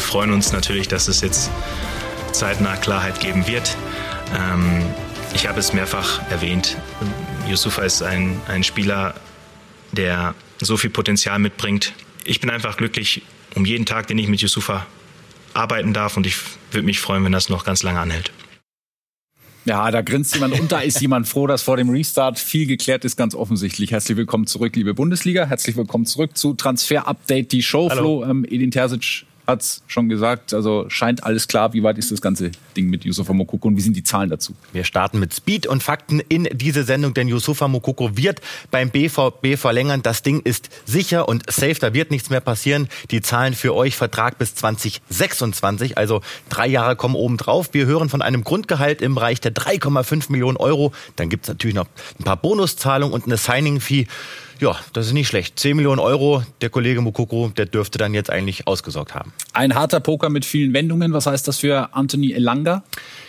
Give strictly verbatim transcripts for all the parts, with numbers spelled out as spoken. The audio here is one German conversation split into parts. wir freuen uns natürlich, dass es jetzt zeitnah Klarheit geben wird. Ähm, ich habe es mehrfach erwähnt, Youssoufa ist ein, ein Spieler, der so viel Potenzial mitbringt. Ich bin einfach glücklich um jeden Tag, den ich mit Youssoufa arbeiten darf, und ich würde mich freuen, wenn das noch ganz lange anhält. Ja, da grinst jemand und da ist jemand froh, dass vor dem Restart viel geklärt ist, ganz offensichtlich. Herzlich willkommen zurück, liebe Bundesliga. Herzlich willkommen zurück zu Transfer Update, die Show. Hallo. Flo, ähm, Edin Terzic hat's schon gesagt, also scheint alles klar. Wie weit ist das ganze Ding mit Youssoufa Moukoko und wie sind die Zahlen dazu? Wir starten mit Speed und Fakten in diese Sendung, denn Youssoufa Moukoko wird beim B V B verlängern. Das Ding ist sicher und safe, da wird nichts mehr passieren. Die Zahlen für euch, Vertrag bis zwanzig sechsundzwanzig, also drei Jahre kommen oben drauf. Wir hören von einem Grundgehalt im Bereich der drei Komma fünf Millionen Euro. Dann gibt es natürlich noch ein paar Bonuszahlungen und eine Signing-Fee. Ja, das ist nicht schlecht. zehn Millionen Euro, der Kollege Moukoko, der dürfte dann jetzt eigentlich ausgesorgt haben. Ein harter Poker mit vielen Wendungen. Was heißt das für Anthony Elanga?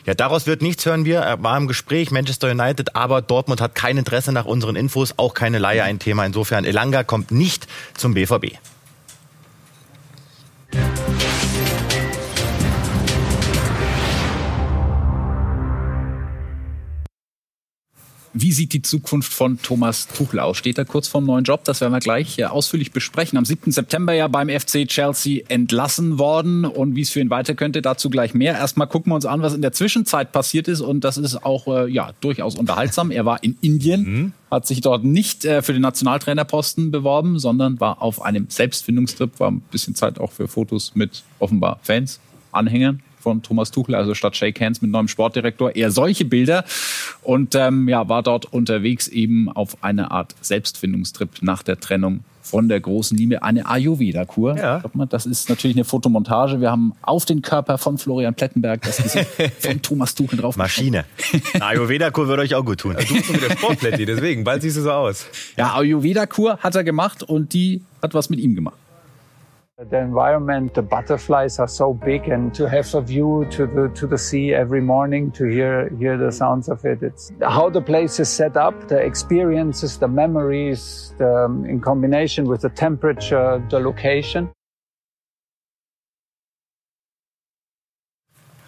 Ja, daraus wird nichts, hören wir. Er war im Gespräch, Manchester United, aber Dortmund hat kein Interesse nach unseren Infos, auch keine Leihe ein Thema. Insofern, Elanga kommt nicht zum B V B. Wie sieht die Zukunft von Thomas Tuchel aus? Steht er kurz vorm neuen Job? Das werden wir gleich ausführlich besprechen. Am siebten September ja beim F C Chelsea entlassen worden. Und wie es für ihn weiter könnte, dazu gleich mehr. Erstmal gucken wir uns an, was in der Zwischenzeit passiert ist. Und das ist auch äh, ja durchaus unterhaltsam. Er war in Indien, mhm. hat sich dort nicht äh, für den Nationaltrainerposten beworben, sondern war auf einem Selbstfindungstrip. War ein bisschen Zeit auch für Fotos mit offenbar Fans, Anhängern von Thomas Tuchel, also statt Shake Hands mit neuem Sportdirektor, eher solche Bilder. Und ähm, ja, war dort unterwegs eben auf eine Art Selbstfindungstrip nach der Trennung von der großen Liebe, eine Ayurveda-Kur. Ja. Das ist natürlich eine Fotomontage. Wir haben auf den Körper von Florian Plettenberg das Gesicht von Thomas Tuchel drauf. Maschine. Eine Ayurveda-Kur würde euch auch gut tun. Du bist so wieder Sportplätti, deswegen, bald siehst du so aus. Ja, Ayurveda-Kur hat er gemacht und die hat was mit ihm gemacht. The environment, the butterflies are so big, and to have a view to the to the sea every morning, to hear hear the sounds of it. It's how the place is set up, the experiences, the memories, the, in combination with the temperature, the location.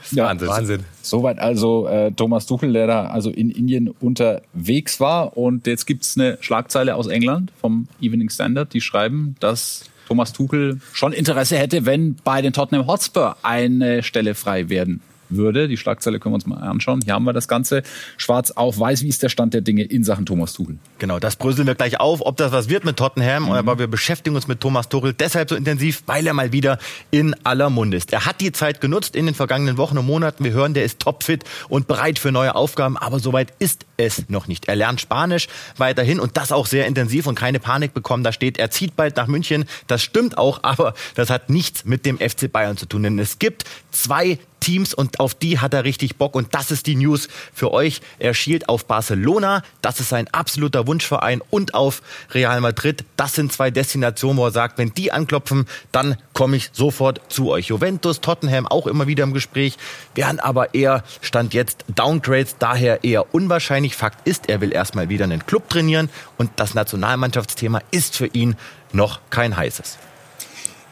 Ja, Wahnsinn. Wahnsinn. Soweit also äh, Thomas Tuchel, der da also in Indien unterwegs war. Und jetzt gibt's eine Schlagzeile aus England vom Evening Standard, die schreiben, dass Thomas Tuchel schon Interesse hätte, wenn bei den Tottenham Hotspur eine Stelle frei werden würde. Die Schlagzeile können wir uns mal anschauen. Hier haben wir das Ganze schwarz auf weiß. Wie ist der Stand der Dinge in Sachen Thomas Tuchel? Genau, das bröseln wir gleich auf, ob das was wird mit Tottenham. Mhm. Aber wir beschäftigen uns mit Thomas Tuchel deshalb so intensiv, weil er mal wieder in aller Munde ist. Er hat die Zeit genutzt in den vergangenen Wochen und Monaten. Wir hören, der ist topfit und bereit für neue Aufgaben. Aber soweit ist es noch nicht. Er lernt Spanisch weiterhin und das auch sehr intensiv, und keine Panik bekommen. Da steht, er zieht bald nach München. Das stimmt auch, aber das hat nichts mit dem F C Bayern zu tun. Denn es gibt zwei Teams und auf die hat er richtig Bock, und das ist die News für euch. Er schielt auf Barcelona, das ist sein absoluter Wunschverein, und auf Real Madrid. Das sind zwei Destinationen, wo er sagt, wenn die anklopfen, dann komme ich sofort zu euch. Juventus, Tottenham auch immer wieder im Gespräch, wären aber eher Stand jetzt Downgrades, daher eher unwahrscheinlich. Fakt ist, er will erstmal wieder einen Club trainieren und das Nationalmannschaftsthema ist für ihn noch kein heißes.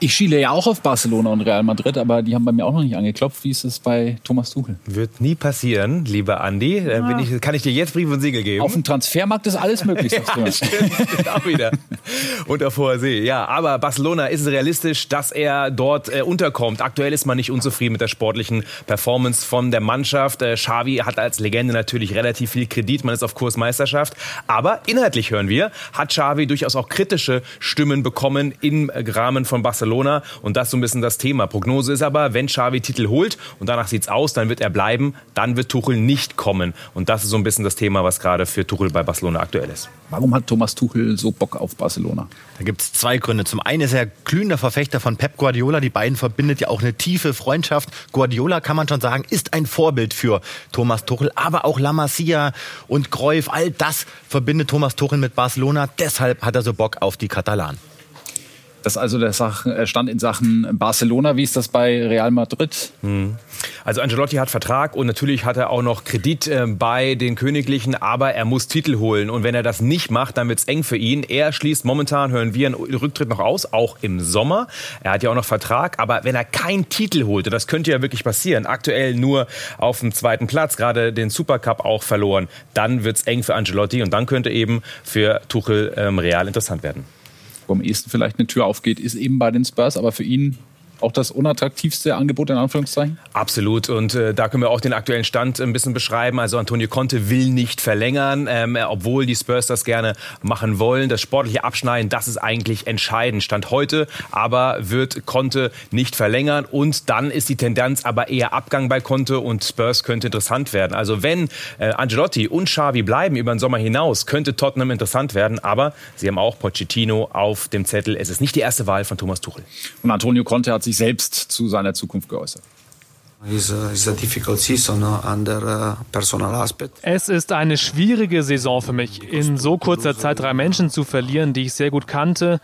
Ich schiele ja auch auf Barcelona und Real Madrid, aber die haben bei mir auch noch nicht angeklopft. Wie ist es bei Thomas Tuchel? Wird nie passieren, lieber Andi. Ja. Bin ich, kann ich dir jetzt Brief und Siegel geben. Auf dem Transfermarkt ist alles möglich. Ja, stimmt, stimmt auch wieder. Unter hoher See, ja. Aber Barcelona, ist es realistisch, dass er dort äh, unterkommt? Aktuell ist man nicht unzufrieden mit der sportlichen Performance von der Mannschaft. Äh, Xavi hat als Legende natürlich relativ viel Kredit. Man ist auf Kurs Meisterschaft. Aber inhaltlich hören wir, hat Xavi durchaus auch kritische Stimmen bekommen im Rahmen von Barcelona. Und das ist so ein bisschen das Thema. Prognose ist aber, wenn Xavi Titel holt und danach sieht's aus, dann wird er bleiben, dann wird Tuchel nicht kommen. Und das ist so ein bisschen das Thema, was gerade für Tuchel bei Barcelona aktuell ist. Warum hat Thomas Tuchel so Bock auf Barcelona? Da gibt's zwei Gründe. Zum einen ist er glühender Verfechter von Pep Guardiola. Die beiden verbindet ja auch eine tiefe Freundschaft. Guardiola, kann man schon sagen, ist ein Vorbild für Thomas Tuchel. Aber auch La Masia und Cruyff, all das verbindet Thomas Tuchel mit Barcelona. Deshalb hat er so Bock auf die Katalanen. Das ist also der Stand in Sachen Barcelona. Wie ist das bei Real Madrid? Hm. Also Ancelotti hat Vertrag und natürlich hat er auch noch Kredit äh, bei den Königlichen, aber er muss Titel holen. Und wenn er das nicht macht, dann wird es eng für ihn. Er schließt momentan, hören wir, einen Rücktritt noch aus, auch im Sommer. Er hat ja auch noch Vertrag, aber wenn er keinen Titel holte, das könnte ja wirklich passieren, aktuell nur auf dem zweiten Platz, gerade den Supercup auch verloren, dann wird es eng für Ancelotti und dann könnte eben für Tuchel ähm, Real interessant werden. Wo am ehesten vielleicht eine Tür aufgeht, ist eben bei den Spurs, aber für ihn auch das unattraktivste Angebot in Anführungszeichen? Absolut. Und äh, da können wir auch den aktuellen Stand ein bisschen beschreiben. Also Antonio Conte will nicht verlängern, ähm, obwohl die Spurs das gerne machen wollen. Das sportliche Abschneiden, das ist eigentlich entscheidend. Stand heute aber wird Conte nicht verlängern. Und dann ist die Tendenz aber eher Abgang bei Conte und Spurs könnte interessant werden. Also wenn äh, Ancelotti und Xavi bleiben über den Sommer hinaus, könnte Tottenham interessant werden. Aber sie haben auch Pochettino auf dem Zettel. Es ist nicht die erste Wahl von Thomas Tuchel. Und Antonio Conte hat sich selbst zu seiner Zukunft geäußert. Es ist eine schwierige Saison für mich, in so kurzer Zeit drei Menschen zu verlieren, die ich sehr gut kannte.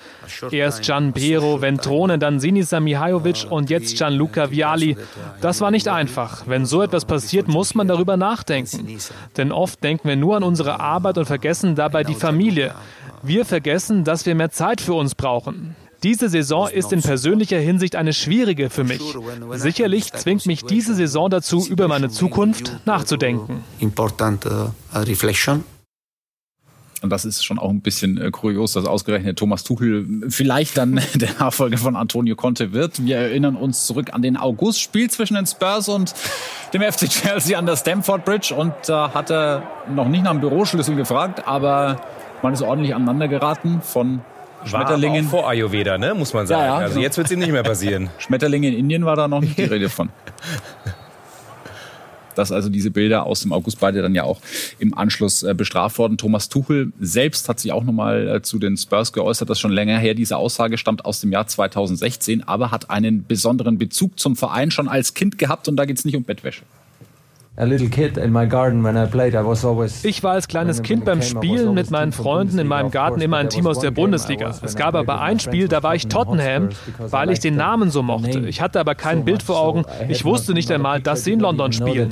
Erst Gian Piero Ventrone, dann Sinisa Mihajlovic und jetzt Gianluca Vialli. Das war nicht einfach. Wenn so etwas passiert, muss man darüber nachdenken. Denn oft denken wir nur an unsere Arbeit und vergessen dabei die Familie. Wir vergessen, dass wir mehr Zeit für uns brauchen. Diese Saison ist in persönlicher Hinsicht eine schwierige für mich. Sicherlich zwingt mich diese Saison dazu, über meine Zukunft nachzudenken. Und das ist schon auch ein bisschen kurios, dass ausgerechnet Thomas Tuchel vielleicht dann der Nachfolger von Antonio Conte wird. Wir erinnern uns zurück an den August-Spiel zwischen den Spurs und dem F C Chelsea an der Stamford Bridge. Und da hat er noch nicht nach dem Büroschlüssel gefragt, aber man ist ordentlich aneinander geraten von Schmetterlingen war vor Ayurveda, ne, muss man sagen. Ja, ja. Also jetzt wird es ihm nicht mehr passieren. Schmetterlinge in Indien war da noch nicht die Rede von. Das also diese Bilder aus dem August, beide dann ja auch im Anschluss bestraft worden. Thomas Tuchel selbst hat sich auch nochmal zu den Spurs geäußert. Das ist schon länger her. Diese Aussage stammt aus dem Jahr zweitausendsechzehn, aber hat einen besonderen Bezug zum Verein schon als Kind gehabt. Und da geht es nicht um Bettwäsche. Ich war als kleines Kind beim Spielen mit meinen Freunden in meinem Garten immer ein Team aus der Bundesliga. Es gab aber ein Spiel, da war ich Tottenham, weil ich den Namen so mochte. Ich hatte aber kein Bild vor Augen. Ich wusste nicht einmal, dass sie in London spielen.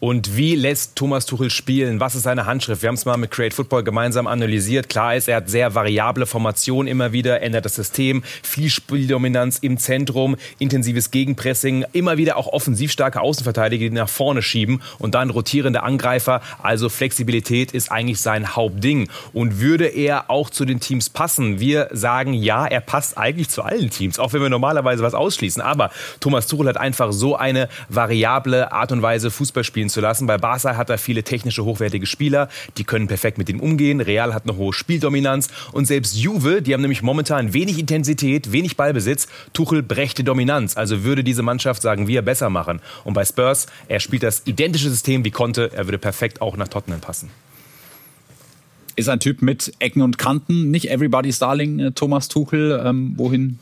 Und wie lässt Thomas Tuchel spielen? Was ist seine Handschrift? Wir haben es mal mit Create Football gemeinsam analysiert. Klar ist, er hat sehr variable Formationen immer wieder, ändert das System, viel Spieldominanz im Zentrum, intensives Gegenpressing, immer wieder auch offensiv starke Außenverteidiger, die nach vorne schieben und dann rotierende Angreifer. Also Flexibilität ist eigentlich sein Hauptding. Und würde er auch zu den Teams passen? Wir sagen, ja, er passt eigentlich zu allen Teams, auch wenn wir normalerweise was ausschließen. Aber Thomas Tuchel hat einfach so eine variable Art und Weise, Fußball spielen zu lassen. Bei Barca hat er viele technische, hochwertige Spieler, die können perfekt mit ihm umgehen. Real hat eine hohe Spieldominanz und selbst Juve, die haben nämlich momentan wenig Intensität, wenig Ballbesitz. Tuchel brächte Dominanz, also würde diese Mannschaft, sagen wir, besser machen. Und bei Spurs, er spielt das identische System wie Conte, er würde perfekt auch nach Tottenham passen. Ist ein Typ mit Ecken und Kanten, nicht everybody's darling, Thomas Tuchel, ähm, wohin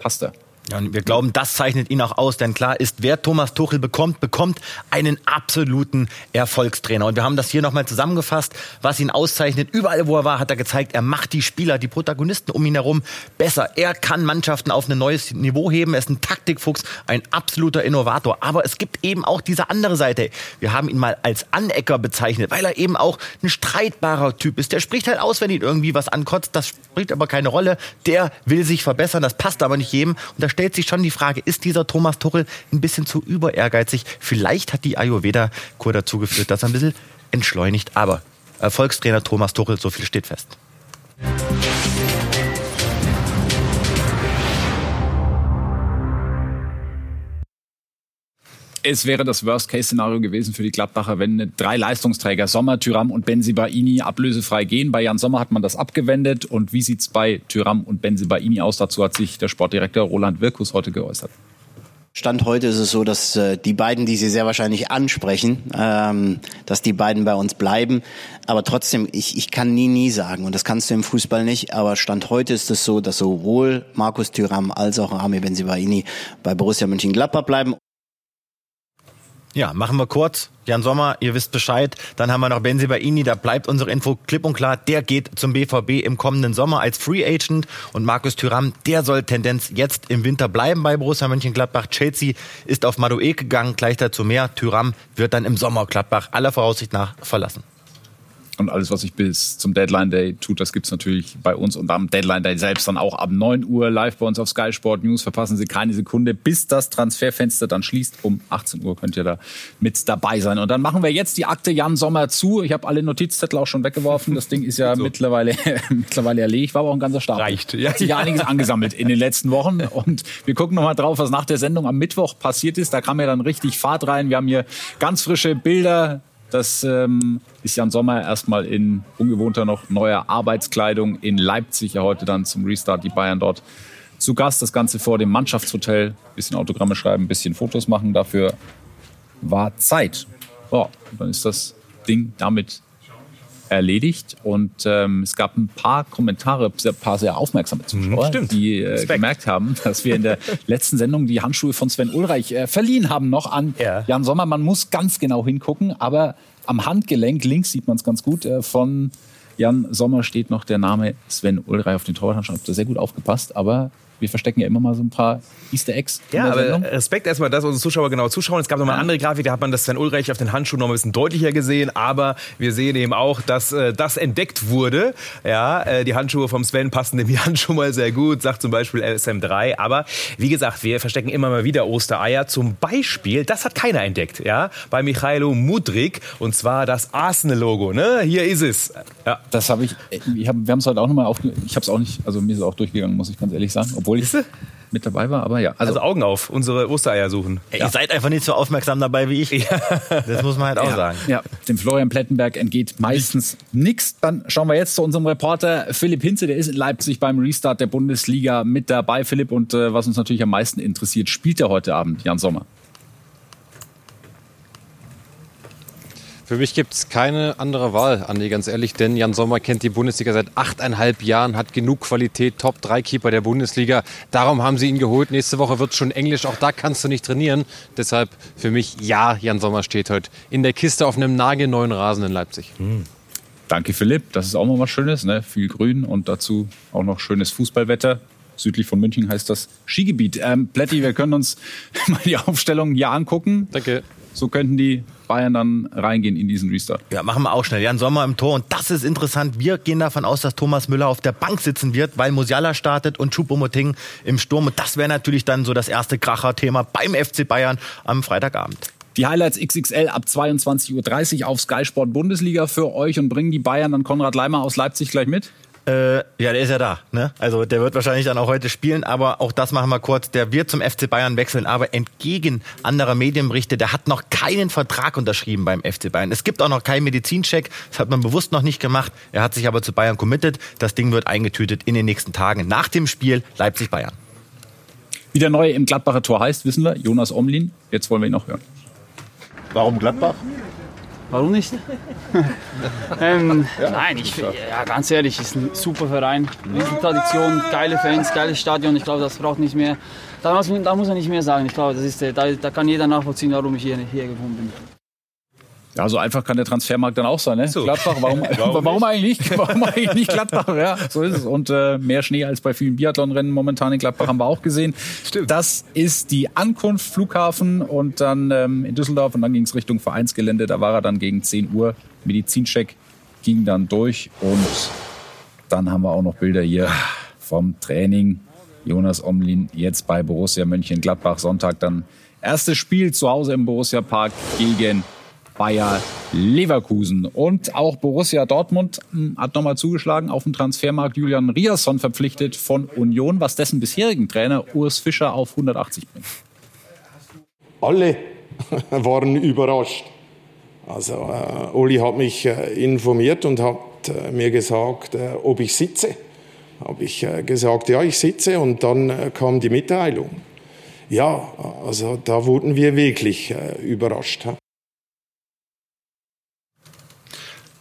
passt er? Ja, und wir glauben, das zeichnet ihn auch aus, denn klar ist, wer Thomas Tuchel bekommt, bekommt einen absoluten Erfolgstrainer. Und wir haben das hier nochmal zusammengefasst, was ihn auszeichnet. Überall, wo er war, hat er gezeigt, er macht die Spieler, die Protagonisten um ihn herum besser. Er kann Mannschaften auf ein neues Niveau heben. Er ist ein Taktikfuchs, ein absoluter Innovator. Aber es gibt eben auch diese andere Seite. Wir haben ihn mal als Anecker bezeichnet, weil er eben auch ein streitbarer Typ ist. Der spricht halt aus, wenn ihn irgendwie was ankotzt. Das spielt aber keine Rolle. Der will sich verbessern, das passt aber nicht jedem. Und da stellt sich schon die Frage, ist dieser Thomas Tuchel ein bisschen zu über ehrgeizig? Vielleicht hat die Ayurveda-Kur dazu geführt, dass er ein bisschen entschleunigt. Aber Erfolgstrainer Thomas Tuchel, so viel steht fest. Es wäre das Worst-Case-Szenario gewesen für die Gladbacher, wenn drei Leistungsträger Sommer, Thuram und Bensebaini ablösefrei gehen. Bei Yann Sommer hat man das abgewendet. Und wie sieht es bei Thuram und Bensebaini aus? Dazu hat sich der Sportdirektor Roland Wirkus heute geäußert. Stand heute ist es so, dass äh, die beiden, die Sie sehr wahrscheinlich ansprechen, ähm, dass die beiden bei uns bleiben. Aber trotzdem, ich, ich kann nie, nie sagen, und das kannst du im Fußball nicht, aber Stand heute ist es so, dass sowohl Markus Thuram als auch Ramy Bensebaini bei Borussia Mönchengladbach bleiben. Ja, machen wir kurz. Yann Sommer, ihr wisst Bescheid. Dann haben wir noch Bensebaini, da bleibt unsere Info klipp und klar. Der geht zum B V B im kommenden Sommer als Free Agent. Und Markus Thuram, der soll Tendenz jetzt im Winter bleiben bei Borussia Mönchengladbach. Chelsea ist auf Madueke gegangen, gleich dazu mehr. Thuram wird dann im Sommer Gladbach aller Voraussicht nach verlassen. Und alles, was sich bis zum Deadline Day tut, das gibt es natürlich bei uns und am Deadline Day selbst dann auch ab neun Uhr live bei uns auf Sky Sport News. Verpassen Sie keine Sekunde, bis das Transferfenster dann schließt. Um achtzehn Uhr könnt ihr da mit dabei sein. Und dann machen wir jetzt die Akte Yann Sommer zu. Ich habe alle Notizzettel auch schon weggeworfen. Das Ding ist ja so. mittlerweile, mittlerweile erledigt. War aber auch ein ganzer Stapel. Reicht. Ja. Hat sich ja einiges angesammelt in den letzten Wochen. Und wir gucken nochmal drauf, was nach der Sendung am Mittwoch passiert ist. Da kam ja dann richtig Fahrt rein. Wir haben hier ganz frische Bilder. Das ähm, ist Yann Sommer erstmal in ungewohnter, noch neuer Arbeitskleidung in Leipzig. Ja, heute dann zum Restart die Bayern dort zu Gast. Das Ganze vor dem Mannschaftshotel. Bisschen Autogramme schreiben, bisschen Fotos machen. Dafür war Zeit. Ja, dann ist das Ding damit erledigt. Und ähm, es gab ein paar Kommentare, ein paar sehr aufmerksame Zuschauer, mhm, die äh, gemerkt haben, dass wir in der letzten Sendung die Handschuhe von Sven Ulreich äh, verliehen haben noch an ja. Yann Sommer. Man muss ganz genau hingucken, aber am Handgelenk, links sieht man es ganz gut, äh, von Yann Sommer steht noch der Name Sven Ulreich auf den Torwarthandschuhen. Ich habe da sehr gut aufgepasst, aber wir verstecken ja immer mal so ein paar Easter Eggs. Ja, aber Sendung. Respekt erstmal, dass unsere Zuschauer genau zuschauen. Es gab nochmal eine andere Grafik, da hat man das Sven Ulreich auf den Handschuhen noch ein bisschen deutlicher gesehen. Aber wir sehen eben auch, dass äh, das entdeckt wurde. Ja, äh, die Handschuhe vom Sven passen dem Jan schon mal sehr gut, sagt zum Beispiel S M drei. Aber wie gesagt, wir verstecken immer mal wieder Ostereier. Zum Beispiel, das hat keiner entdeckt, ja, bei Mykhailo Mudryk. Und zwar das Arsenal-Logo, ne? Hier ist es. Ja. Das habe ich, ich hab, wir haben es heute auch nochmal aufgenommen. Ich habe es auch nicht, also mir ist es auch durchgegangen, muss ich ganz ehrlich sagen. Obwohl ich mit dabei war, aber ja. Also, also Augen auf, unsere Ostereier suchen. Ey, ja. Ihr seid einfach nicht so aufmerksam dabei wie ich. Das muss man halt auch ja. sagen. Ja, dem Florian Plettenberg entgeht meistens nichts. Dann schauen wir jetzt zu unserem Reporter Philipp Hinze, der ist in Leipzig beim Restart der Bundesliga mit dabei. Philipp, und äh, was uns natürlich am meisten interessiert, spielt er heute Abend, Yann Sommer? Für mich gibt es keine andere Wahl, Andi, ganz ehrlich, denn Yann Sommer kennt die Bundesliga seit achteinhalb Jahren, hat genug Qualität, Top drei Keeper der Bundesliga. Darum haben sie ihn geholt. Nächste Woche wird es schon Englisch, auch da kannst du nicht trainieren. Deshalb für mich, ja, Yann Sommer steht heute in der Kiste auf einem nagelneuen Rasen in Leipzig. Mhm. Danke, Philipp. Das ist auch mal was Schönes, ne? Viel Grün und dazu auch noch schönes Fußballwetter. Südlich von München heißt das Skigebiet. Ähm, Plätti, wir können uns mal die Aufstellung hier angucken. Danke. So könnten die Bayern dann reingehen in diesen Restart. Ja, machen wir auch schnell. Yann Sommer im Tor. Und das ist interessant. Wir gehen davon aus, dass Thomas Müller auf der Bank sitzen wird, weil Musiala startet und Choupo-Moting im Sturm. Und das wäre natürlich dann so das erste Kracher-Thema beim F C Bayern am Freitagabend. Die Highlights X X L ab zweiundzwanzig Uhr dreißig auf Sky Sport Bundesliga für euch. Und bringen die Bayern dann Konrad Leimer aus Leipzig gleich mit? Äh, ja, der ist ja da, ne? Also der wird wahrscheinlich dann auch heute spielen, aber auch das machen wir kurz. Der wird zum F C Bayern wechseln, aber entgegen anderer Medienberichte, der hat noch keinen Vertrag unterschrieben beim F C Bayern. Es gibt auch noch keinen Medizincheck, das hat man bewusst noch nicht gemacht. Er hat sich aber zu Bayern committed. Das Ding wird eingetütet in den nächsten Tagen nach dem Spiel Leipzig-Bayern. Wie der Neue im Gladbacher Tor heißt, wissen wir, Jonas Omlin. Jetzt wollen wir ihn noch hören. Warum Gladbach? Warum nicht? ähm, ja, nein, ich, ja, ganz ehrlich, ist ein super Verein, riesen Tradition, geile Fans, geiles Stadion. Ich glaube, das braucht nicht mehr. Da muss, da muss man nicht mehr sagen. Ich glaube, das ist, da, da kann jeder nachvollziehen, warum ich hier, hier gekommen bin. Ja, so einfach kann der Transfermarkt dann auch sein, ne? So. Gladbach, warum, warum, warum, eigentlich nicht? warum eigentlich nicht Gladbach? Ja, so ist es. Und äh, mehr Schnee als bei vielen Biathlonrennen momentan in Gladbach haben wir auch gesehen. Stimmt. Das ist die Ankunft, Flughafen und dann ähm, in Düsseldorf und dann ging es Richtung Vereinsgelände. Da war er dann gegen zehn Uhr. Medizincheck ging dann durch und dann haben wir auch noch Bilder hier vom Training. Jonas Omlin jetzt bei Borussia Mönchengladbach. Sonntag dann erstes Spiel zu Hause im Borussia Park gegen Bayer Leverkusen. Und auch Borussia Dortmund hat nochmal zugeschlagen, auf dem Transfermarkt Julian Riasson verpflichtet von Union, was dessen bisherigen Trainer Urs Fischer auf hundertachtzig bringt. Alle waren überrascht. Also äh, Uli hat mich äh, informiert und hat äh, mir gesagt, äh, ob ich sitze. Habe ich äh, gesagt, ja, ich sitze, und dann äh, kam die Mitteilung. Ja, also da wurden wir wirklich äh, überrascht.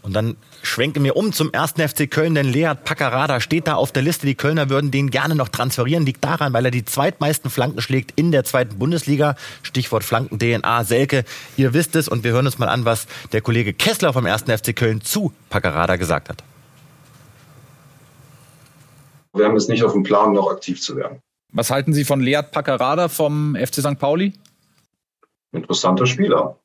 Und dann schwenken wir um zum ersten. F C Köln, denn Leart Paqarada steht da auf der Liste. Die Kölner würden den gerne noch transferieren. Liegt daran, weil er die zweitmeisten Flanken schlägt in der zweiten Bundesliga. Stichwort Flanken-D N A. Selke, ihr wisst es. Und wir hören uns mal an, was der Kollege Kessler vom ersten. F C Köln zu Paqarada gesagt hat. Wir haben es nicht auf dem Plan, noch aktiv zu werden. Was halten Sie von Leart Paqarada vom F C Sankt Pauli? Interessanter Spieler.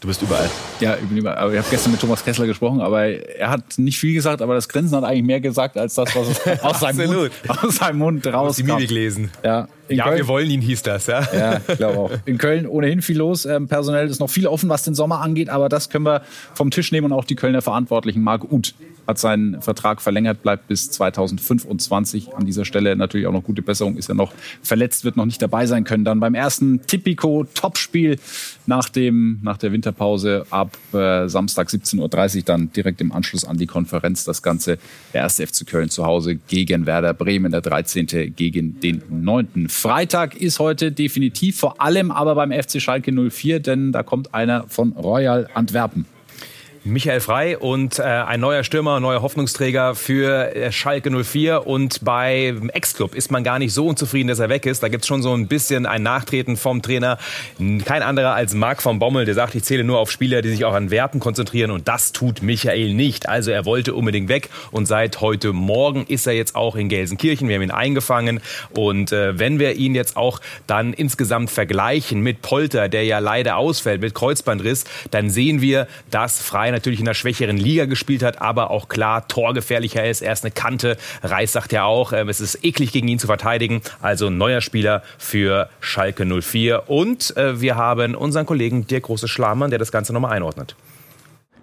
Du bist überall. Ja, ich bin überall. Aber ich habe gestern mit Thomas Kessler gesprochen, aber er hat nicht viel gesagt, aber das Grinsen hat eigentlich mehr gesagt, als das, was aus, seinem, Mund, aus seinem Mund raus kam. Die Mimik lesen. Ja, ja wir wollen ihn, hieß das. Ja, ja ich glaube auch. In Köln ohnehin viel los. Ähm, personell ist noch viel offen, was den Sommer angeht, aber das können wir vom Tisch nehmen. Und auch die Kölner Verantwortlichen. Marc Uth hat seinen Vertrag verlängert, bleibt bis zweitausendfünfundzwanzig. An dieser Stelle natürlich auch noch gute Besserung. Ist ja noch verletzt, wird noch nicht dabei sein können. Dann beim ersten Tipico-Topspiel nach, dem, nach der Winterpause. Pause ab äh, Samstag siebzehn Uhr dreißig, dann direkt im Anschluss an die Konferenz das Ganze. Der erste. F C Köln zu Hause gegen Werder Bremen, der dreizehnte gegen den neunten Freitag ist heute definitiv, vor allem aber beim F C Schalke null vier, denn da kommt einer von Royal Antwerpen. Michael Frey und äh, ein neuer Stürmer, neuer Hoffnungsträger für äh, Schalke null vier. Und beim Ex-Club ist man gar nicht so unzufrieden, dass er weg ist. Da gibt's schon so ein bisschen ein Nachtreten vom Trainer. Kein anderer als Marc van Bommel, der sagt, ich zähle nur auf Spieler, die sich auch an Werten konzentrieren. Und das tut Michael nicht. Also er wollte unbedingt weg. Und seit heute Morgen ist er jetzt auch in Gelsenkirchen. Wir haben ihn eingefangen. Und äh, wenn wir ihn jetzt auch dann insgesamt vergleichen mit Polter, der ja leider ausfällt, mit Kreuzbandriss, dann sehen wir, dass Frey natürlich in einer schwächeren Liga gespielt hat, aber auch klar torgefährlicher ist. Er ist eine Kante. Reis sagt ja auch, es ist eklig, gegen ihn zu verteidigen. Also ein neuer Spieler für Schalke null vier. Und wir haben unseren Kollegen Dirk Große-Schlamann, der das Ganze nochmal einordnet.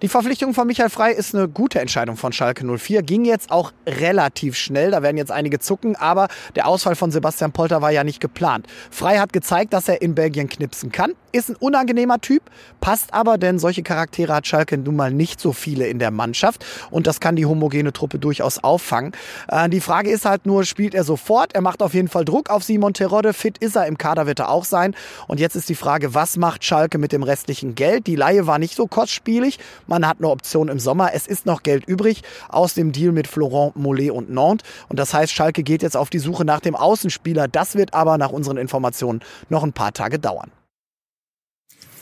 Die Verpflichtung von Michael Frey ist eine gute Entscheidung von Schalke null vier. Ging jetzt auch relativ schnell, da werden jetzt einige zucken. Aber der Ausfall von Sebastian Polter war ja nicht geplant. Frey hat gezeigt, dass er in Belgien knipsen kann. Ist ein unangenehmer Typ, passt aber, denn solche Charaktere hat Schalke nun mal nicht so viele in der Mannschaft. Und das kann die homogene Truppe durchaus auffangen. Äh, die Frage ist halt nur, spielt er sofort? Er macht auf jeden Fall Druck auf Simon Terodde. Fit ist er, im Kader wird er auch sein. Und jetzt ist die Frage, was macht Schalke mit dem restlichen Geld? Die Leihe war nicht so kostspielig. Man hat eine Option im Sommer. Es ist noch Geld übrig aus dem Deal mit Florent Mollet und Nantes. Und das heißt, Schalke geht jetzt auf die Suche nach dem Außenspieler. Das wird aber nach unseren Informationen noch ein paar Tage dauern.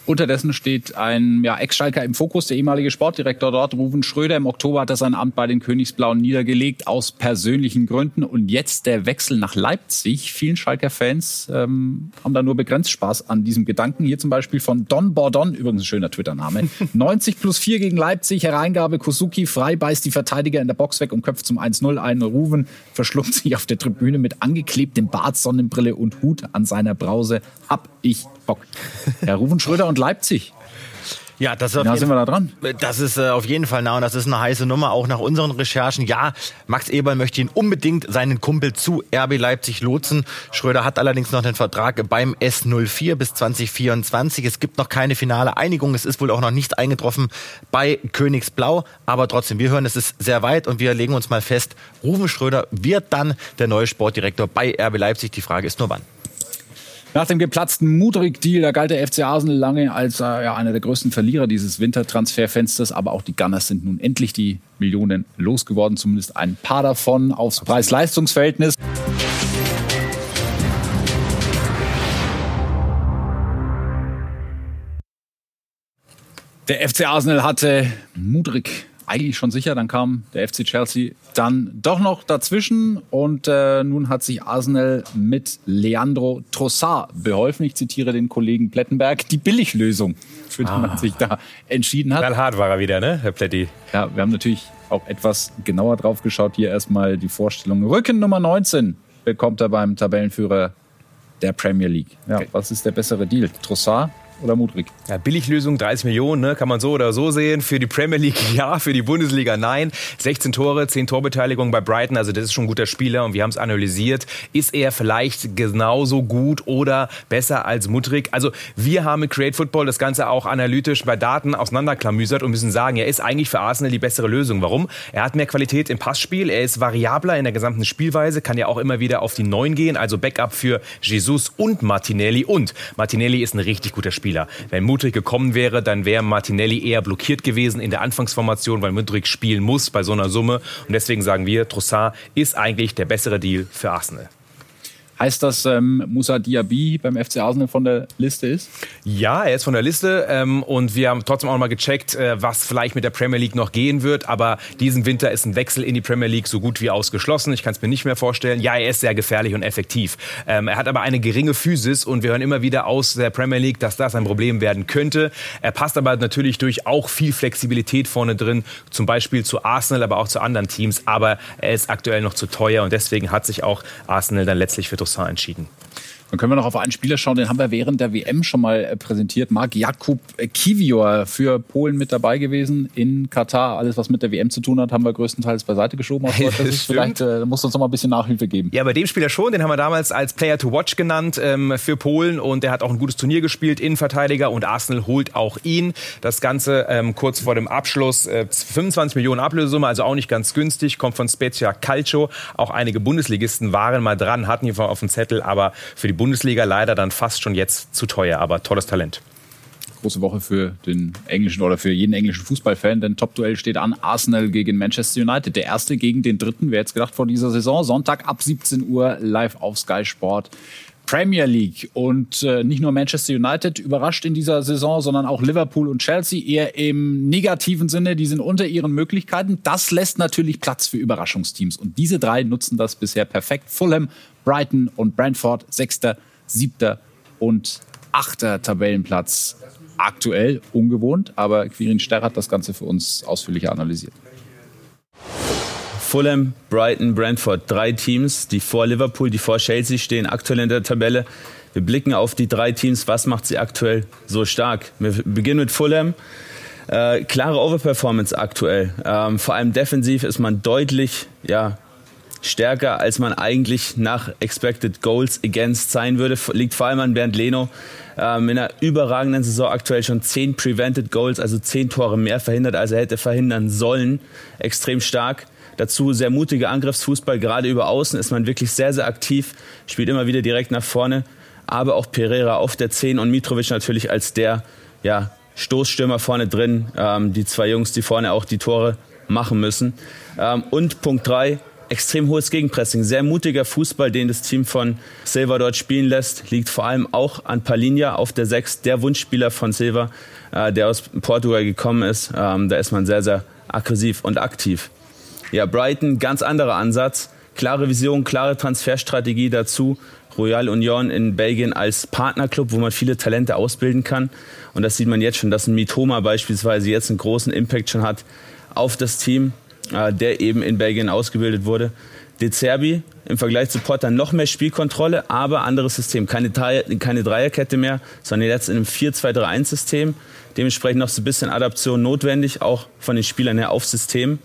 Unterdessen steht ein ja, Ex-Schalker im Fokus, der ehemalige Sportdirektor dort, Rouven Schröder. Im Oktober hat er sein Amt bei den Königsblauen niedergelegt, aus persönlichen Gründen. Und jetzt der Wechsel nach Leipzig. Vielen Schalker-Fans ähm, haben da nur begrenzt Spaß an diesem Gedanken. Hier zum Beispiel von Don Bordon, übrigens ein schöner Twitter-Name. neunzig plus vier gegen Leipzig, Hereingabe Kosuki, Frei beißt die Verteidiger in der Box weg und köpft zum eins null ein. Rouven verschluckt sich auf der Tribüne mit angeklebtem Bart, Sonnenbrille und Hut an seiner Brause. Hab ich Bock. Herr Rouven Schröder und Leipzig. Ja, das ist ja, sind wir da dran. Das ist äh, auf jeden Fall nah und das ist eine heiße Nummer, auch nach unseren Recherchen. Ja, Max Eberl möchte ihn unbedingt, seinen Kumpel, zu R B Leipzig lotsen. Schröder hat allerdings noch einen Vertrag beim S null vier bis zwanzig vierundzwanzig. Es gibt noch keine finale Einigung. Es ist wohl auch noch nicht eingetroffen bei Königsblau. Aber trotzdem, wir hören, es ist sehr weit und wir legen uns mal fest, Rouven Schröder wird dann der neue Sportdirektor bei R B Leipzig. Die Frage ist nur, wann. Nach dem geplatzten Mudryk-Deal, da galt der F C Arsenal lange als äh, ja, einer der größten Verlierer dieses Wintertransferfensters. Aber auch die Gunners sind nun endlich die Millionen losgeworden, zumindest ein paar davon aufs Preis-Leistungs-Verhältnis. Der F C Arsenal hatte Mudryk eigentlich schon sicher, dann kam der F C Chelsea dann doch noch dazwischen und äh, nun hat sich Arsenal mit Leandro Trossard beholfen. Ich zitiere den Kollegen Plettenberg, die Billiglösung, für die ah. man sich da entschieden hat. Knallhart war er wieder, ne, Herr Pletti? Ja, wir haben natürlich auch etwas genauer drauf geschaut. Hier erstmal die Vorstellung. Rücken Nummer neunzehn bekommt er beim Tabellenführer der Premier League. Ja, okay. Was ist der bessere Deal? Trossard oder Mudryk? Ja, Billiglösung, dreißig Millionen, ne? Kann man so oder so sehen. Für die Premier League ja, für die Bundesliga nein. sechzehn Tore, zehn Torbeteiligung bei Brighton, also das ist schon ein guter Spieler und wir haben es analysiert. Ist er vielleicht genauso gut oder besser als Mudryk? Also wir haben mit Create Football das Ganze auch analytisch bei Daten auseinanderklamüsert und müssen sagen, er ist eigentlich für Arsenal die bessere Lösung. Warum? Er hat mehr Qualität im Passspiel, er ist variabler in der gesamten Spielweise, kann ja auch immer wieder auf die Neun gehen, also Backup für Jesus und Martinelli. Und Martinelli ist ein richtig guter Spieler. Spieler. Wenn Mudryk gekommen wäre, dann wäre Martinelli eher blockiert gewesen in der Anfangsformation, weil Mudryk spielen muss bei so einer Summe. Und deswegen sagen wir, Trossard ist eigentlich der bessere Deal für Arsenal. Heißt das, ähm, Moussa Diaby beim F C Arsenal von der Liste ist? Ja, er ist von der Liste ähm, und wir haben trotzdem auch noch mal gecheckt, äh, was vielleicht mit der Premier League noch gehen wird, aber diesen Winter ist ein Wechsel in die Premier League so gut wie ausgeschlossen. Ich kann es mir nicht mehr vorstellen. Ja, er ist sehr gefährlich und effektiv. Ähm, er hat aber eine geringe Physis und wir hören immer wieder aus der Premier League, dass das ein Problem werden könnte. Er passt aber natürlich durch auch viel Flexibilität vorne drin, zum Beispiel zu Arsenal, aber auch zu anderen Teams, aber er ist aktuell noch zu teuer und deswegen hat sich auch Arsenal dann letztlich für entschieden. Dann können wir noch auf einen Spieler schauen, den haben wir während der W M schon mal präsentiert. Marc Jakub Kiwior, für Polen mit dabei gewesen in Katar. Alles, was mit der W M zu tun hat, haben wir größtenteils beiseite geschoben. Aus Vielleicht äh, musst du uns noch mal ein bisschen Nachhilfe geben. Ja, bei dem Spieler schon. Den haben wir damals als Player to Watch genannt ähm, für Polen. Und der hat auch ein gutes Turnier gespielt, Innenverteidiger. Und Arsenal holt auch ihn. Das Ganze ähm, kurz vor dem Abschluss. Äh, fünfundzwanzig Millionen Ablösesumme, also auch nicht ganz günstig. Kommt von Spezia Calcio. Auch einige Bundesligisten waren mal dran, hatten ihn auf dem Zettel. Aber für die Bundesliga leider dann fast schon jetzt zu teuer, aber tolles Talent. Große Woche für den englischen oder für jeden englischen Fußballfan, denn Top-Duell steht an, Arsenal gegen Manchester United. Der erste gegen den dritten, wer jetzt gedacht vor dieser Saison, Sonntag ab siebzehn Uhr live auf Sky Sport. Premier League und äh, nicht nur Manchester United überrascht in dieser Saison, sondern auch Liverpool und Chelsea eher im negativen Sinne. Die sind unter ihren Möglichkeiten. Das lässt natürlich Platz für Überraschungsteams. Und diese drei nutzen das bisher perfekt. Fulham, Brighton und Brentford, sechster, siebter und achter Tabellenplatz. Aktuell ungewohnt, aber Quirin Sterr hat das Ganze für uns ausführlicher analysiert. Fulham, Brighton, Brentford. Drei Teams, die vor Liverpool, die vor Chelsea stehen, aktuell in der Tabelle. Wir blicken auf die drei Teams. Was macht sie aktuell so stark? Wir beginnen mit Fulham. Äh, klare Overperformance aktuell. Ähm, vor allem defensiv ist man deutlich ja, stärker, als man eigentlich nach Expected Goals Against sein würde. Liegt vor allem an Bernd Leno. Ähm, in einer überragenden Saison aktuell schon zehn Prevented Goals, also zehn Tore mehr verhindert, als er hätte verhindern sollen. Extrem stark. Dazu sehr mutiger Angriffsfußball, gerade über Außen ist man wirklich sehr, sehr aktiv, spielt immer wieder direkt nach vorne, aber auch Pereira auf der zehn und Mitrovic natürlich als der ja, Stoßstürmer vorne drin, ähm, die zwei Jungs, die vorne auch die Tore machen müssen. Ähm, und Punkt drei, extrem hohes Gegenpressing, sehr mutiger Fußball, den das Team von Silva dort spielen lässt, liegt vor allem auch an Palhinha auf der sechs, der Wunschspieler von Silva, äh, der aus Portugal gekommen ist, ähm, da ist man sehr, sehr aggressiv und aktiv. Ja, Brighton, ganz anderer Ansatz. Klare Vision, klare Transferstrategie dazu. Royal Union in Belgien als Partnerclub, wo man viele Talente ausbilden kann. Und das sieht man jetzt schon, dass ein Mitoma beispielsweise jetzt einen großen Impact schon hat auf das Team, der eben in Belgien ausgebildet wurde. De Zerbi im Vergleich zu Potter noch mehr Spielkontrolle, aber anderes System. Keine, keine Dreierkette mehr, sondern jetzt in einem vier zwei drei eins System. Dementsprechend noch so ein bisschen Adaption notwendig, auch von den Spielern her aufs System.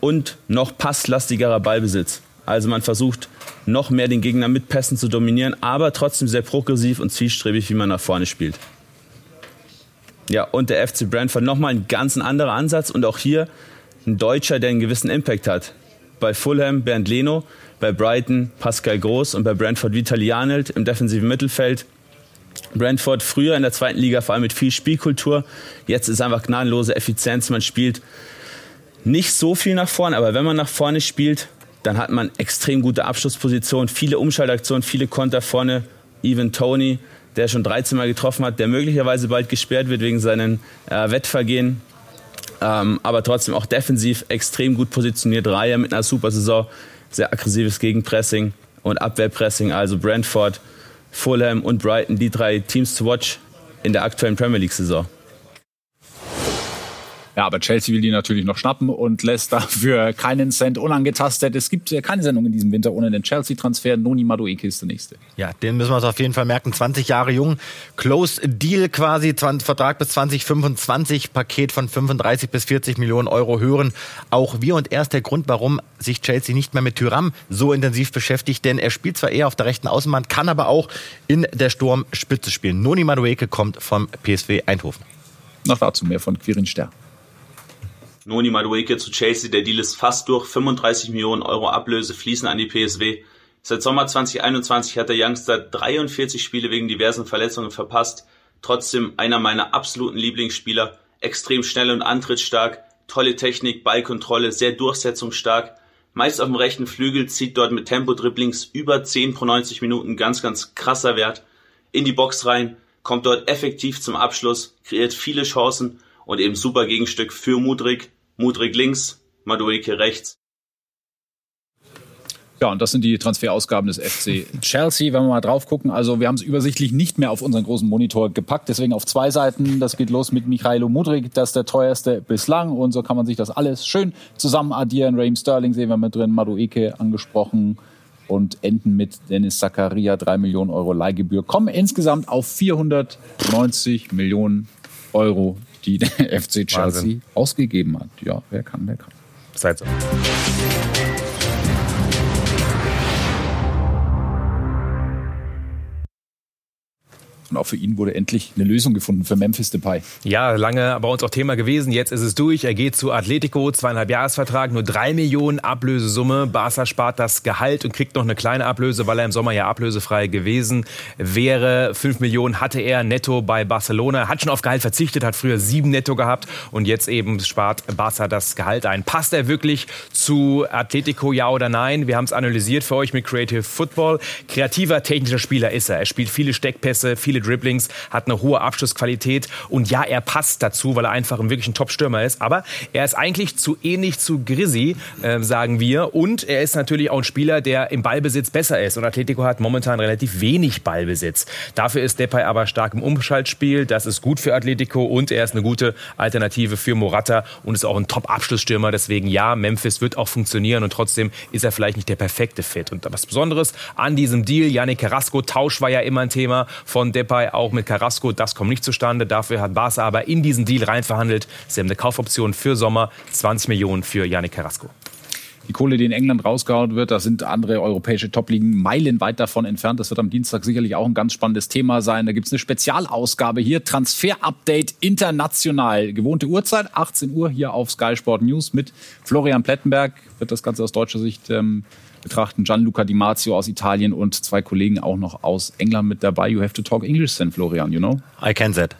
Und noch passlastigerer Ballbesitz. Also man versucht noch mehr den Gegner mit Pässen zu dominieren, aber trotzdem sehr progressiv und zielstrebig, wie man nach vorne spielt. Ja, und der F C Brentford nochmal ein ganz anderer Ansatz und auch hier ein Deutscher, der einen gewissen Impact hat. Bei Fulham Bernd Leno, bei Brighton Pascal Groß und bei Brentford Vitali Janelt im defensiven Mittelfeld. Brentford früher in der zweiten Liga vor allem mit viel Spielkultur, jetzt ist einfach gnadenlose Effizienz, man spielt nicht so viel nach vorne, aber wenn man nach vorne spielt, dann hat man extrem gute Abschlusspositionen, viele Umschaltaktionen, viele Konter vorne. Even Toney, der schon dreizehn Mal getroffen hat, der möglicherweise bald gesperrt wird wegen seinen äh, Wettvergehen. Ähm, aber trotzdem auch defensiv extrem gut positioniert. Raya mit einer super Saison, sehr aggressives Gegenpressing und Abwehrpressing. Also Brentford, Fulham und Brighton, die drei Teams to watch in der aktuellen Premier League-Saison. Ja, aber Chelsea will die natürlich noch schnappen und lässt dafür keinen Cent unangetastet. Es gibt keine Sendung in diesem Winter ohne den Chelsea-Transfer. Noni Madueke ist der nächste. Ja, den müssen wir uns auf jeden Fall merken. zwanzig Jahre jung, Closed Deal quasi, Vertrag bis zwanzig fünfundzwanzig, Paket von fünfunddreißig bis vierzig Millionen Euro hören. Auch wir und er ist der Grund, warum sich Chelsea nicht mehr mit Thuram so intensiv beschäftigt. Denn er spielt zwar eher auf der rechten Außenbahn, kann aber auch in der Sturmspitze spielen. Noni Madueke kommt vom P S V Eindhoven. Noch dazu mehr von Quirin Sterr. Noni Madueke zu Chelsea, der Deal ist fast durch, fünfunddreißig Millionen Euro Ablöse fließen an die P S W. Seit Sommer zwanzig einundzwanzig hat der Youngster dreiundvierzig Spiele wegen diversen Verletzungen verpasst, Trotzdem einer meiner absoluten Lieblingsspieler, extrem schnell und antrittsstark, tolle Technik, Ballkontrolle, sehr durchsetzungsstark, meist auf dem rechten Flügel, zieht dort mit Tempo-Dribblings über zehn pro neunzig Minuten, ganz, ganz krasser Wert, in die Box rein, kommt dort effektiv zum Abschluss, kreiert viele Chancen und eben super Gegenstück für Mudryk, Mudryk links, Madueke rechts. Ja, und das sind die Transferausgaben des F C Chelsea. Wenn wir mal drauf gucken, also wir haben es übersichtlich nicht mehr auf unseren großen Monitor gepackt, deswegen auf zwei Seiten. Das geht los mit Mykhailo Mudryk, das ist der teuerste bislang und so kann man sich das alles schön zusammen addieren. Raheem Sterling sehen wir mit drin, Madueke angesprochen und enden mit Dennis Zakaria, drei Millionen Euro Leihgebühr. Kommen insgesamt auf vierhundertneunzig Millionen Euro, die der F C Chelsea Wahnsinn. ausgegeben hat. Ja, wer kann, der kann. Seid so. Und auch für ihn wurde endlich eine Lösung gefunden für Memphis Depay. Ja, lange bei uns auch Thema gewesen. Jetzt ist es durch. Er geht zu Atletico, zweieinhalb Jahresvertrag, nur drei Millionen Ablösesumme. Barca spart das Gehalt und kriegt noch eine kleine Ablöse, weil er im Sommer ja ablösefrei gewesen wäre. Fünf Millionen hatte er netto bei Barcelona. Hat schon auf Gehalt verzichtet, hat früher sieben netto gehabt und jetzt eben spart Barca das Gehalt ein. Passt er wirklich zu Atletico, ja oder nein? Wir haben es analysiert für euch mit Creative Football. Kreativer, technischer Spieler ist er. Er spielt viele Steckpässe, viele Dribblings, hat eine hohe Abschlussqualität und ja, er passt dazu, weil er einfach ein wirklich ein Top-Stürmer ist, aber er ist eigentlich zu ähnlich zu Grizzy, äh, sagen wir, und er ist natürlich auch ein Spieler, der im Ballbesitz besser ist und Atletico hat momentan relativ wenig Ballbesitz. Dafür ist Depay aber stark im Umschaltspiel, das ist gut für Atletico und er ist eine gute Alternative für Morata und ist auch ein Top-Abschlussstürmer, deswegen ja, Memphis wird auch funktionieren und trotzdem ist er vielleicht nicht der perfekte Fit. Und was Besonderes an diesem Deal, Yannick Carrasco, Tausch war ja immer ein Thema von Depay auch mit Carrasco, das kommt nicht zustande. Dafür hat Barca aber in diesen Deal reinverhandelt. Sie haben eine Kaufoption für Sommer, zwanzig Millionen für Yannick Carrasco. Die Kohle, die in England rausgehauen wird, da sind andere europäische Top-Ligen meilenweit davon entfernt. Das wird am Dienstag sicherlich auch ein ganz spannendes Thema sein. Da gibt es eine Spezialausgabe hier, Transfer-Update international. Gewohnte Uhrzeit, achtzehn Uhr hier auf Sky Sport News mit Florian Plettenberg. Wird das Ganze aus deutscher Sicht ähm, betrachten. Gianluca Di Marzio aus Italien und zwei Kollegen auch noch aus England mit dabei. You have to talk English then, Florian, you know? I can that.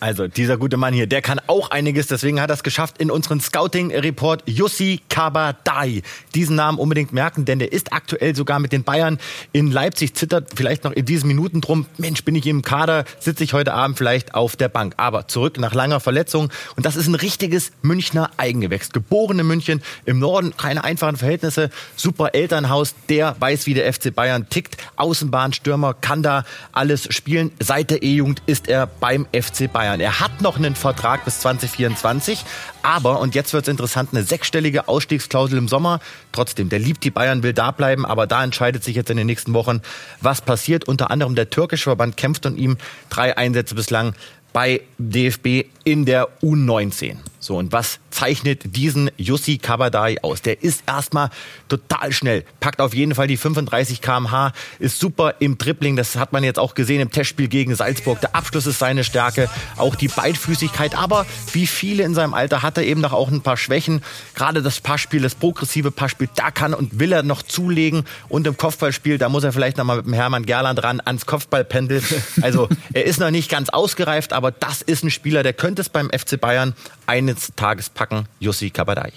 Also, dieser gute Mann hier, der kann auch einiges. Deswegen hat er es geschafft in unseren Scouting-Report. Youssi Kabadai. Diesen Namen unbedingt merken, denn der ist aktuell sogar mit den Bayern in Leipzig. Zittert vielleicht noch in diesen Minuten drum. Mensch, bin ich im Kader? Sitze ich heute Abend vielleicht auf der Bank? Aber zurück nach langer Verletzung. Und das ist ein richtiges Münchner Eigengewächs. Geboren in München, im Norden, keine einfachen Verhältnisse. Super Elternhaus, der weiß, wie der F C Bayern tickt. Außenbahnstürmer, kann da alles spielen. Seit der E-Jugend ist er beim F C Bayern. Er hat noch einen Vertrag bis zwanzig vierundzwanzig, aber, und jetzt wird es interessant, eine sechsstellige Ausstiegsklausel im Sommer. Trotzdem, der liebt die Bayern, will da bleiben, aber da entscheidet sich jetzt in den nächsten Wochen, was passiert. Unter anderem der türkische Verband kämpft und ihm drei Einsätze bislang bei D F B in der U neunzehn. So, und was zeichnet diesen Youssi Kabadai aus? Der ist erstmal total schnell, packt auf jeden Fall die fünfunddreißig Kilometer pro Stunde, ist super im Dribbling, das hat man jetzt auch gesehen im Testspiel gegen Salzburg. Der Abschluss ist seine Stärke, auch die Beidfüßigkeit, aber wie viele in seinem Alter hat er eben noch auch ein paar Schwächen. Gerade das Passspiel, das progressive Passspiel, da kann und will er noch zulegen und im Kopfballspiel, da muss er vielleicht nochmal mit dem Hermann Gerland ran ans Kopfballpendel. Also, er ist noch nicht ganz ausgereift, aber das ist ein Spieler, der könnte es beim F C Bayern eines Tages packen, Youssi Kabadai.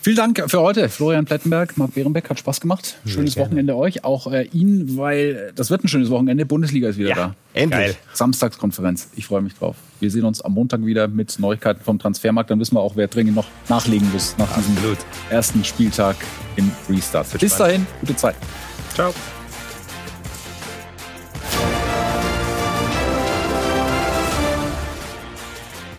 Vielen Dank für heute, Florian Plettenberg, Marc Behrenbeck, hat Spaß gemacht. Schönes ja, Wochenende euch, auch äh, Ihnen, weil das wird ein schönes Wochenende. Bundesliga ist wieder ja, da. Endlich. Geil. Samstagskonferenz, ich freue mich drauf. Wir sehen uns am Montag wieder mit Neuigkeiten vom Transfermarkt, dann wissen wir auch, wer dringend noch nachlegen muss nach diesem ersten Spieltag im Restart. Bis dahin, gute Zeit. Ciao.